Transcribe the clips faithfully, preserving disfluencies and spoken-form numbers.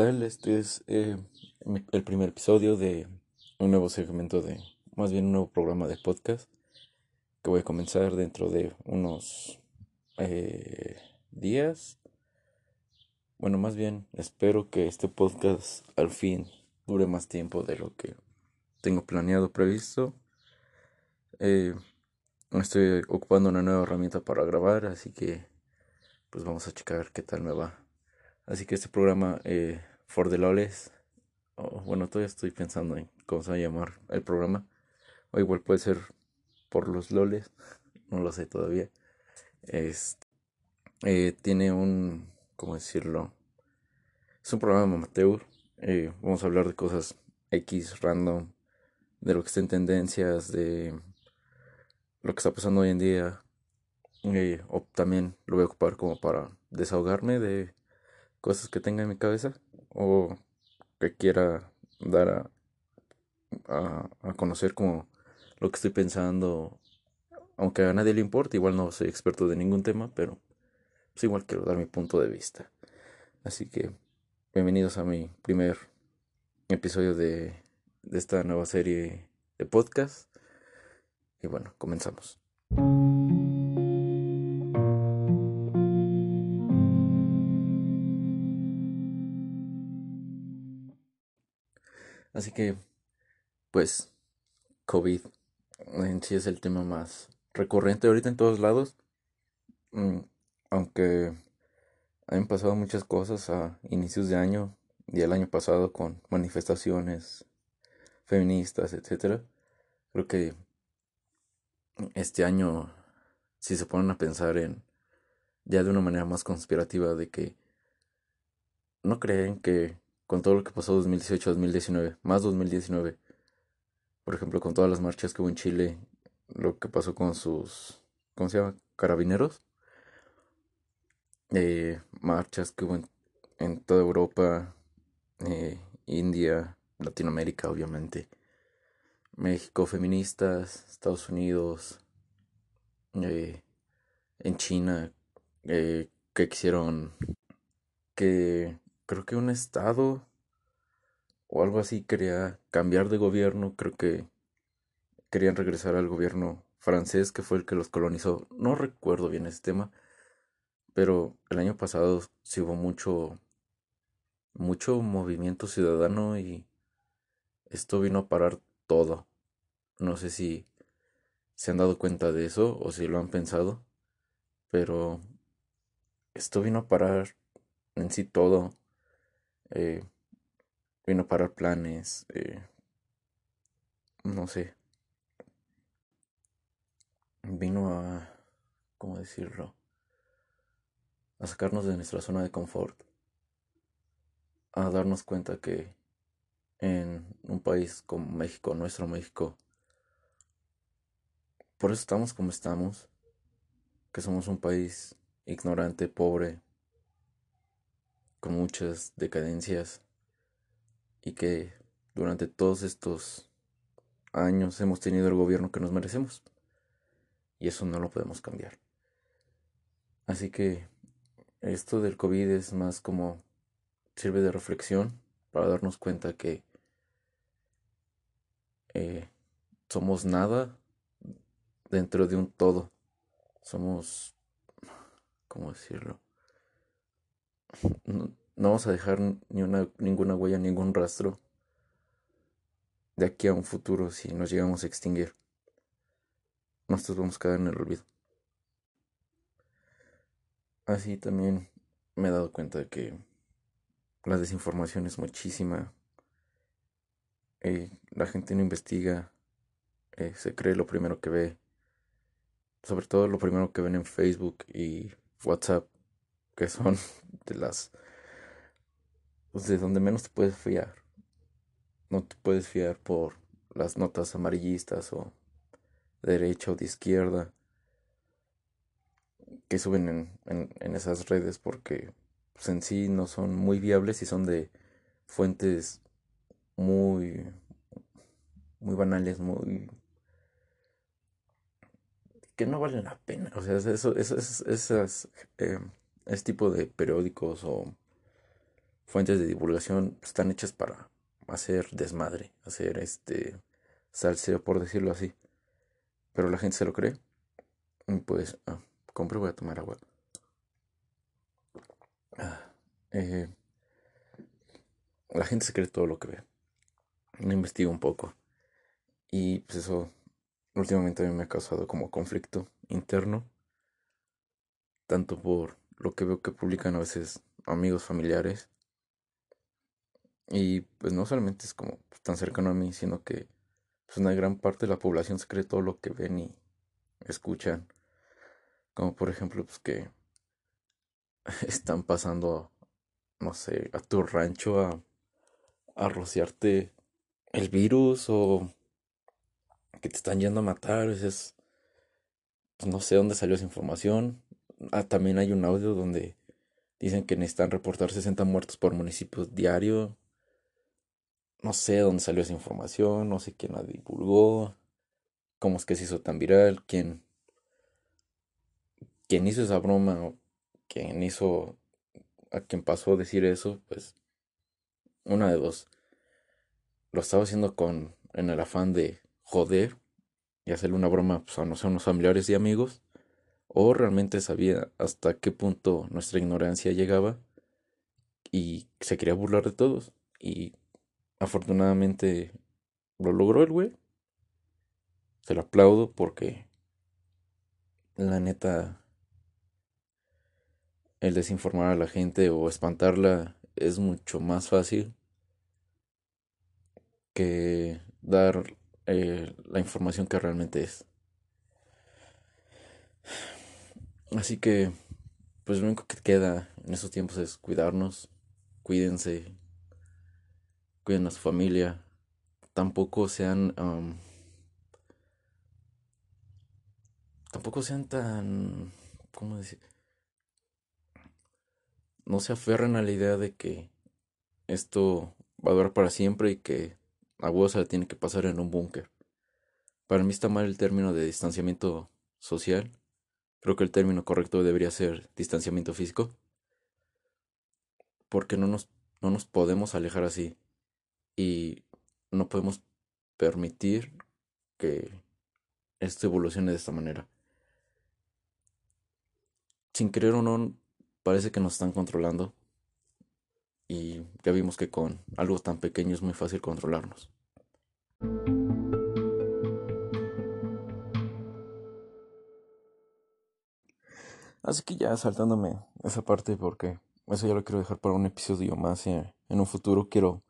tal? Este es eh, el primer episodio de un nuevo segmento de, más bien un nuevo programa de podcast que voy a comenzar dentro de unos eh, días. Bueno, más bien espero que este podcast al fin dure más tiempo de lo que tengo planeado, previsto. Eh, estoy ocupando una nueva herramienta para grabar, así que pues vamos a checar qué tal me va. Así que este programa, eh, For the Loles, oh, bueno, todavía estoy pensando en cómo se va a llamar el programa. O igual puede ser Por los Loles, no lo sé todavía. Este, eh, tiene un, ¿cómo decirlo? Es un programa amateur. Eh, vamos a hablar de cosas X, random, de lo que está en tendencias, de lo que está pasando hoy en día. Eh, o también lo voy a ocupar como para desahogarme de cosas que tenga en mi cabeza o que quiera dar a, a, a conocer como lo que estoy pensando. Aunque a nadie le importe, igual no soy experto de ningún tema, pero pues igual quiero dar mi punto de vista. Así que bienvenidos a mi primer episodio de, de esta nueva serie de podcast. Y bueno, comenzamos. Así que, pues, COVID en sí es el tema más recurrente ahorita en todos lados. Aunque han pasado muchas cosas a inicios de año y el año pasado con manifestaciones feministas, etcétera. Creo que este año, si se ponen a pensar en, ya de una manera más conspirativa, de que no creen que con todo lo que pasó dos mil dieciocho, dos mil diecinueve, más dos mil diecinueve, por ejemplo, con todas las marchas que hubo en Chile, lo que pasó con sus, ¿cómo se llama? Carabineros, eh, marchas que hubo en, en toda Europa, eh, India, Latinoamérica, obviamente, México, feministas, Estados Unidos, eh, en China, eh, que quisieron que... Creo que un estado o algo así quería cambiar de gobierno. Creo que querían regresar al gobierno francés, que fue el que los colonizó. No recuerdo bien ese tema, pero el año pasado sí hubo mucho, mucho movimiento ciudadano y esto vino a parar todo. No sé si se han dado cuenta de eso o si lo han pensado, pero esto vino a parar en sí todo. Eh, vino a parar planes, eh, no sé, vino a, ¿cómo decirlo?, a sacarnos de nuestra zona de confort, a darnos cuenta que en un país como México, nuestro México, por eso estamos como estamos, que somos un país ignorante, pobre, con muchas decadencias, y que durante todos estos años hemos tenido el gobierno que nos merecemos, y eso no lo podemos cambiar. Así que esto del COVID es más como, sirve de reflexión para darnos cuenta que eh, somos nada dentro de un todo. Somos, ¿cómo decirlo? No, no vamos a dejar ni una, ninguna huella, ningún rastro de aquí a un futuro. Si nos llegamos a extinguir, nosotros vamos a quedar en el olvido. Así también me he dado cuenta de que la desinformación es muchísima. eh, La gente no investiga, eh, se cree lo primero que ve, sobre todo lo primero que ven en Facebook y WhatsApp, que son de las, de donde menos te puedes fiar. No te puedes fiar por las notas amarillistas o de derecha o de izquierda que suben en, en, en esas redes, porque pues, en sí no son muy viables y son de fuentes muy, muy banales, muy, que no valen la pena. O sea, eso, eso, esas... esas eh, Este tipo de periódicos o fuentes de divulgación están hechas para hacer desmadre, hacer este salseo, por decirlo así. Pero la gente se lo cree. Y pues, ah, compré, voy a tomar agua. Ah, eh, la gente se cree todo lo que ve. Me investigo un poco. Y pues eso últimamente a mí me ha causado como conflicto interno. Tanto por lo que veo que publican a veces amigos, familiares. Y pues no solamente es como tan cercano a mí, sino que pues una gran parte de la población se cree todo lo que ven y escuchan. Como por ejemplo, pues que están pasando, no sé, a tu rancho a, a rociarte el virus, o que te están yendo a matar. Es, pues no sé dónde salió esa información. Ah, también hay un audio donde dicen que necesitan reportar sesenta muertos por municipios diario. No sé dónde salió esa información, no sé quién la divulgó, cómo es que se hizo tan viral, quién, quién hizo esa broma, o quién hizo, a quién pasó a decir eso. Pues una de dos, lo estaba haciendo con en el afán de joder y hacerle una broma, pues, a no sé, unos familiares y amigos, o realmente sabía hasta qué punto nuestra ignorancia llegaba y se quería burlar de todos. Y afortunadamente lo logró el güey. Se lo aplaudo porque la neta, el desinformar a la gente o espantarla es mucho más fácil que dar eh, la información que realmente es. Así que pues lo único que queda en estos tiempos es cuidarnos. Cuídense. Cuiden a su familia. Tampoco sean um, Tampoco sean tan... ¿Cómo decir? No se aferren a la idea de que esto va a durar para siempre y que a huevo se la tiene que pasar en un búnker. Para mí está mal el término de distanciamiento social. Creo que el término correcto debería ser distanciamiento físico. Porque no nos, no nos podemos alejar así. Y no podemos permitir que esto evolucione de esta manera. Sin querer o no, parece que nos están controlando. Y ya vimos que con algo tan pequeño es muy fácil controlarnos. Así que ya saltándome esa parte, porque eso ya lo quiero dejar para un episodio más. En un futuro quiero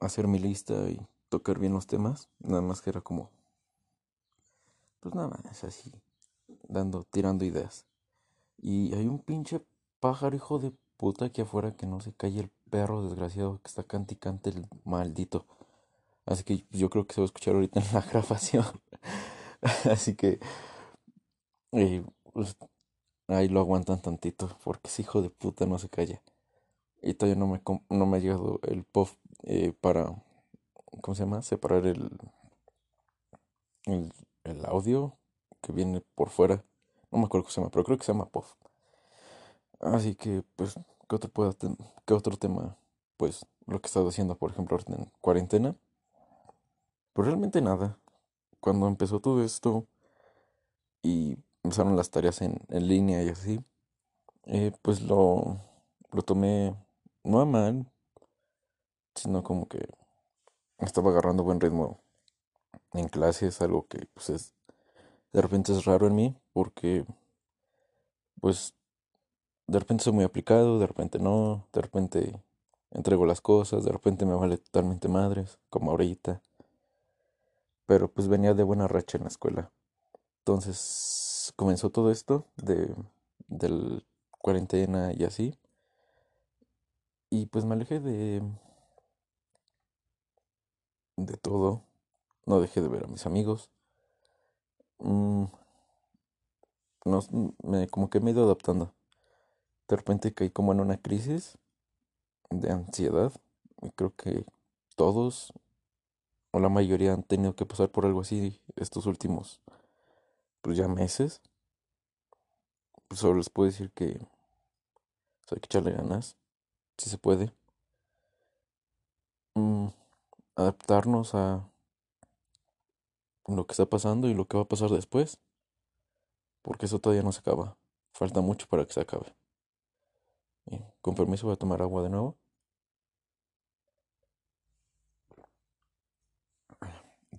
hacer mi lista y tocar bien los temas. Nada más que era como... Pues nada más, así, dando, tirando ideas. Y hay un pinche pájaro hijo de puta aquí afuera que no se calle el perro desgraciado que está cante y cante el maldito. Así que yo creo que se va a escuchar ahorita en la grabación. Así que eh, pues, ahí lo aguantan tantito porque ese hijo de puta no se calla. Y todavía no me, no me ha llegado el puff eh, para, ¿cómo se llama? Separar el... el el audio que viene por fuera. No me acuerdo cómo se llama, pero creo que se llama P O F. Así que pues ¿qué otro, puedo ten- ¿qué otro tema? Pues lo que he estado haciendo, por ejemplo, en cuarentena. Pues realmente nada. Cuando empezó todo esto y empezaron las tareas en, en línea y así, eh, pues lo, lo tomé no a mal, sino como que estaba agarrando buen ritmo en clase. Es algo que pues es, de repente es raro en mí, porque pues de repente soy muy aplicado, de repente no, de repente entrego las cosas, de repente me vale totalmente madres, como ahorita. Pero pues venía de buena racha en la escuela. Entonces comenzó todo esto de del cuarentena y así. Y pues me alejé de de todo. No dejé de ver a mis amigos. Mm, no, me, como que me he ido adaptando. De repente caí como en una crisis de ansiedad. Y creo que todos o la mayoría han tenido que pasar por algo así estos últimos, pues ya meses. Pues solo les puedo decir que, o sea, hay que echarle ganas. si se puede, mm, adaptarnos a lo que está pasando y lo que va a pasar después, porque eso todavía no se acaba, falta mucho para que se acabe. Y con permiso, voy a tomar agua de nuevo.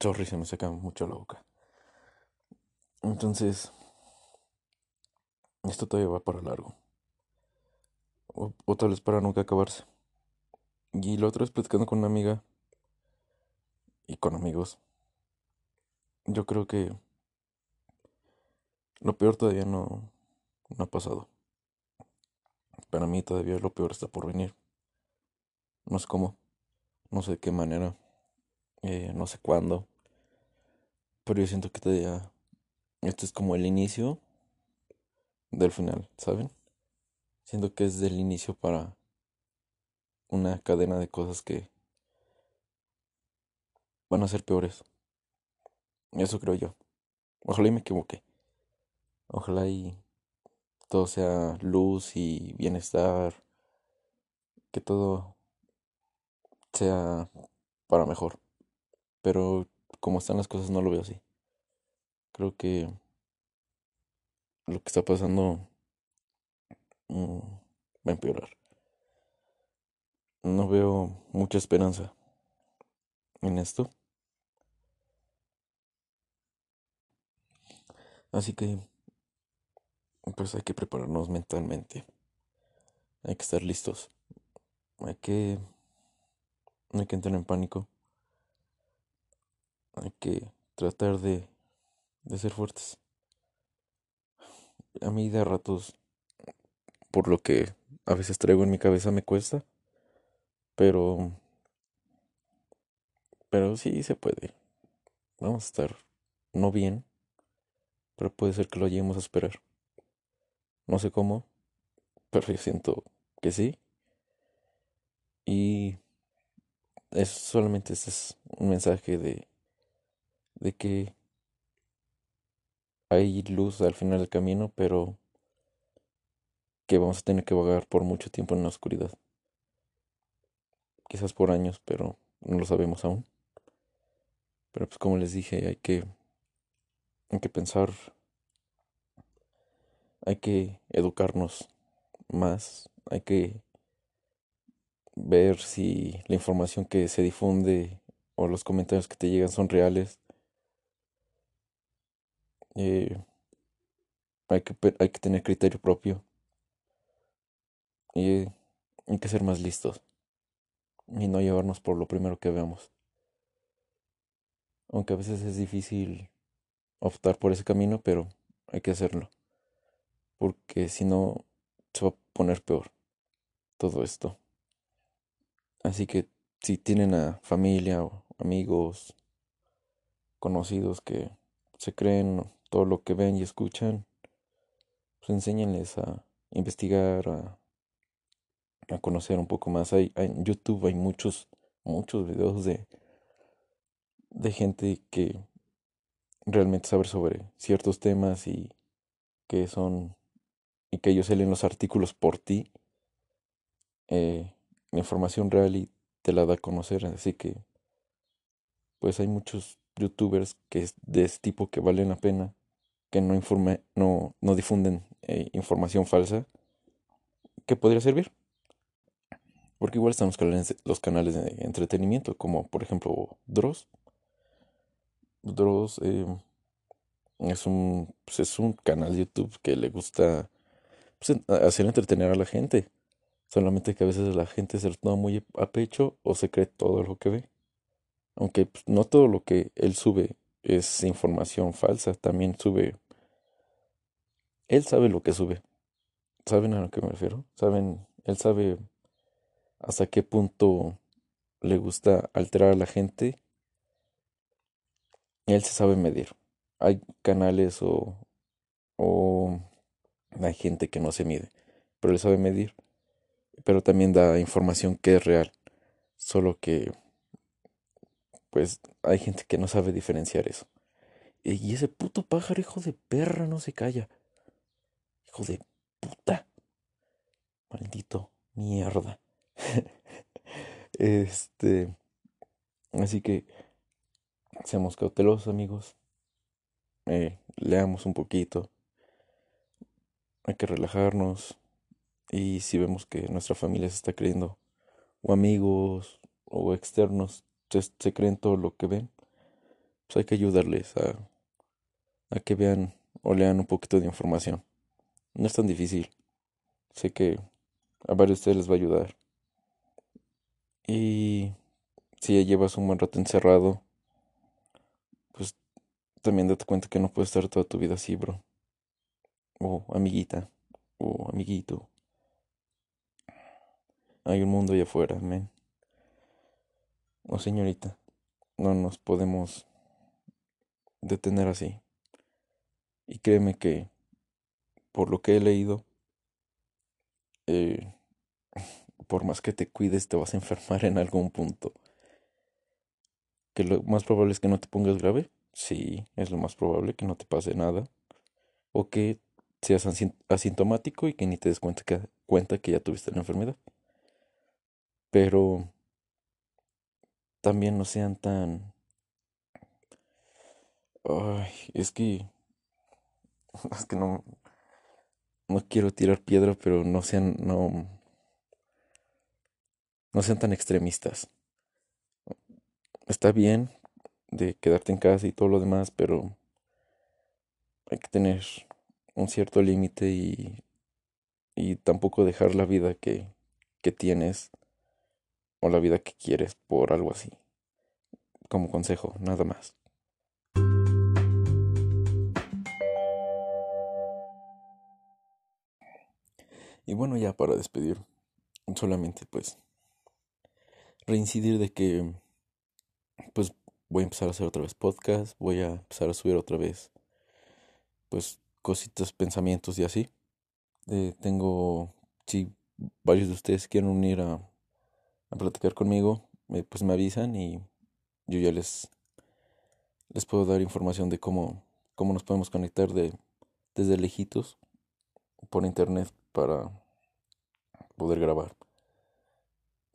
Sorry, se me seca mucho la boca. Entonces, esto todavía va para largo. O, o tal vez para nunca acabarse. Y lo otro es platicando con una amiga. Y con amigos. Yo creo que lo peor todavía no, no ha pasado. Para mí todavía lo peor está por venir. No sé cómo. No sé de qué manera. Eh, no sé cuándo. Pero yo siento que todavía... Este es como el inicio del final, ¿saben? Siento que es el inicio para una cadena de cosas que van a ser peores. Eso creo yo. Ojalá y me equivoque. Ojalá y todo sea luz y bienestar. Que todo sea para mejor. Pero como están las cosas no lo veo así. Creo que lo que está pasando mmm, va a empeorar. No veo mucha esperanza en esto. Así que pues hay que prepararnos mentalmente. Hay que estar listos. Hay que no hay que entrar en pánico. Hay que tratar de de ser fuertes. A mí de ratos, por lo que a veces traigo en mi cabeza, me cuesta, pero pero sí se puede. Vamos a estar no bien, pero puede ser que lo lleguemos a esperar. No sé cómo, pero yo siento que sí. Y es solamente este es un mensaje de de que hay luz al final del camino, pero que vamos a tener que vagar por mucho tiempo en la oscuridad. Quizás por años, pero no lo sabemos aún. Pero pues como les dije, hay que, hay que pensar, hay que educarnos más, hay que ver si la información que se difunde o los comentarios que te llegan son reales. Eh, hay que, hay que tener criterio propio y hay que ser más listos y no llevarnos por lo primero que veamos, aunque a veces es difícil optar por ese camino, pero hay que hacerlo, porque si no se va a poner peor todo esto. Así que si tienen a familia o amigos, conocidos que se creen todo lo que ven y escuchan, pues enséñenles a investigar, a, a conocer un poco más. Hay, hay, en YouTube hay muchos, muchos videos de, de gente que realmente sabe sobre ciertos temas y que son y que ellos leen los artículos por ti, eh, información real, y te la da a conocer. Así que pues hay muchos youtubers que es de este tipo que valen la pena, que no informe, no, no difunden eh, información falsa que podría servir, porque igual están los canales, los canales de entretenimiento, como por ejemplo Dross. Dross eh, es un pues es un canal de YouTube que le gusta pues, hacer entretener a la gente, solamente que a veces la gente se lo toma muy a pecho o se cree todo lo que ve. Aunque pues, no todo lo que él sube es información falsa. También sube... Él sabe lo que sube. ¿Saben a lo que me refiero? ¿Saben? Él sabe hasta qué punto le gusta alterar a la gente. Él se sabe medir. Hay canales o... O... Hay gente que no se mide, pero él sabe medir. Pero también da información que es real. Solo que... pues hay gente que no sabe diferenciar eso. Y ese puto pájaro, hijo de perra, no se calla. Hijo de puta. Maldito mierda. Este, así que seamos cautelosos, amigos. Eh, leamos un poquito. Hay que relajarnos. Y si vemos que nuestra familia se está creyendo, o amigos, o externos, se, se creen todo lo que ven, pues hay que ayudarles a, a que vean o lean un poquito de información. No es tan difícil. Sé que a varios de ustedes les va a ayudar. Y si ya llevas un buen rato encerrado, pues también date cuenta que no puedes estar toda tu vida así, bro. O amiguita, o amiguito. Hay un mundo allá afuera, men. O señorita, no nos podemos detener así. Y créeme que, por lo que he leído, eh, por más que te cuides, te vas a enfermar en algún punto. Que lo más probable es que no te pongas grave. Sí, es lo más probable que no te pase nada. O que seas asintomático y que ni te des cuenta que, cuenta que ya tuviste la enfermedad. Pero también no sean tan... Ay, es que... Es que no... No quiero tirar piedra, pero no sean... No, no sean tan extremistas. Está bien de quedarte en casa y todo lo demás, pero hay que tener un cierto límite y, y tampoco dejar la vida que, que tienes... o la vida que quieres por algo así. Como consejo, nada más. Y bueno, ya para despedir. Solamente pues reincidir de que pues voy a empezar a hacer otra vez podcast. Voy a empezar a subir otra vez pues cositas, pensamientos y así. Eh, tengo, si varios de ustedes quieren unir a a platicar conmigo, pues me avisan y yo ya les les puedo dar información de cómo, cómo nos podemos conectar de, desde lejitos por internet para poder grabar.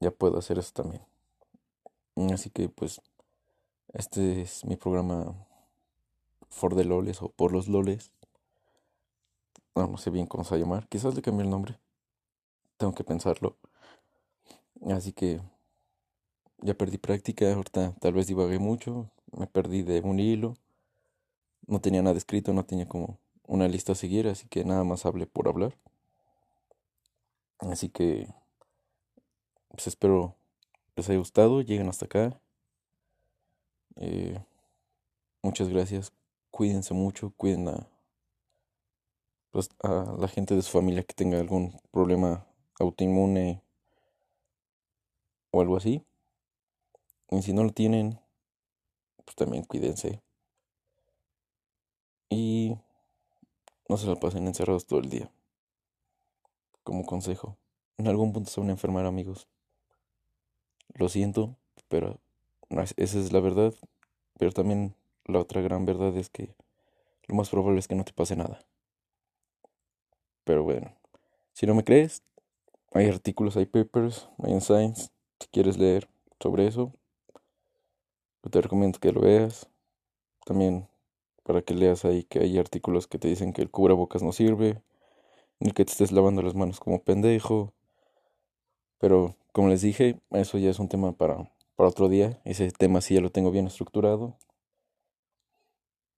Ya puedo hacer eso también. Así que pues este es mi programa For the Loles o Por los Loles. No, no sé bien cómo se va a llamar. Quizás le cambie el nombre. Tengo que pensarlo. Así que ya perdí práctica, ahorita tal vez divagué mucho, me perdí de un hilo, no tenía nada escrito, no tenía como una lista a seguir, así que nada más hablé por hablar. Así que pues espero les haya gustado, lleguen hasta acá. Eh, muchas gracias, cuídense mucho, cuiden a, pues, a la gente de su familia que tenga algún problema autoinmune o algo así. Y si no lo tienen, pues también cuídense. Y no se la pasen encerrados todo el día. Como consejo, en algún punto se van a enfermar, amigos. Lo siento, pero esa es la verdad. Pero también la otra gran verdad es que lo más probable es que no te pase nada. Pero bueno, si no me crees, hay artículos, hay papers, hay ensayos. Si quieres leer sobre eso, yo te recomiendo que lo veas. También para que leas ahí que hay artículos que te dicen que el cubrebocas no sirve, ni que te estés lavando las manos como pendejo. Pero como les dije, eso ya es un tema para, para otro día. Ese tema sí ya lo tengo bien estructurado.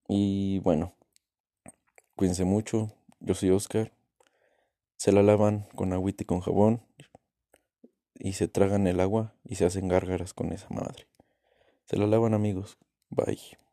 Y bueno, cuídense mucho. Yo soy Oscar. Se la lavan con agüita y con jabón. Y se tragan el agua y se hacen gárgaras con esa madre. Se la lavan, amigos. Bye.